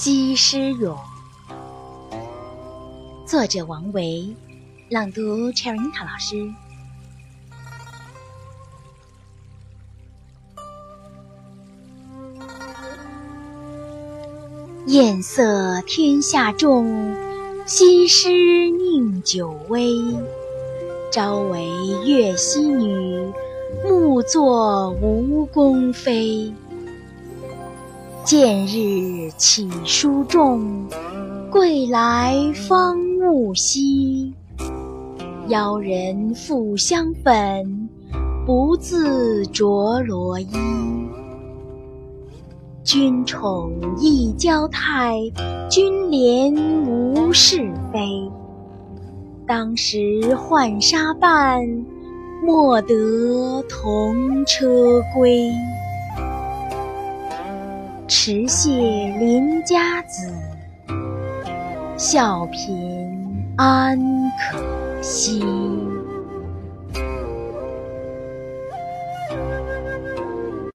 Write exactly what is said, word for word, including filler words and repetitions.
西施咏》，作者王维，朗读 Charinta 老师。艳色天下重，西施宁久危。朝为越西女，暮作吴宫妃。见日起疏重，归来芳坞稀。邀人复香粉，不自着罗衣。君宠亦娇态，君怜无是非。当时浣纱伴，莫得同车归。持谢邻家子，笑贫安可惜。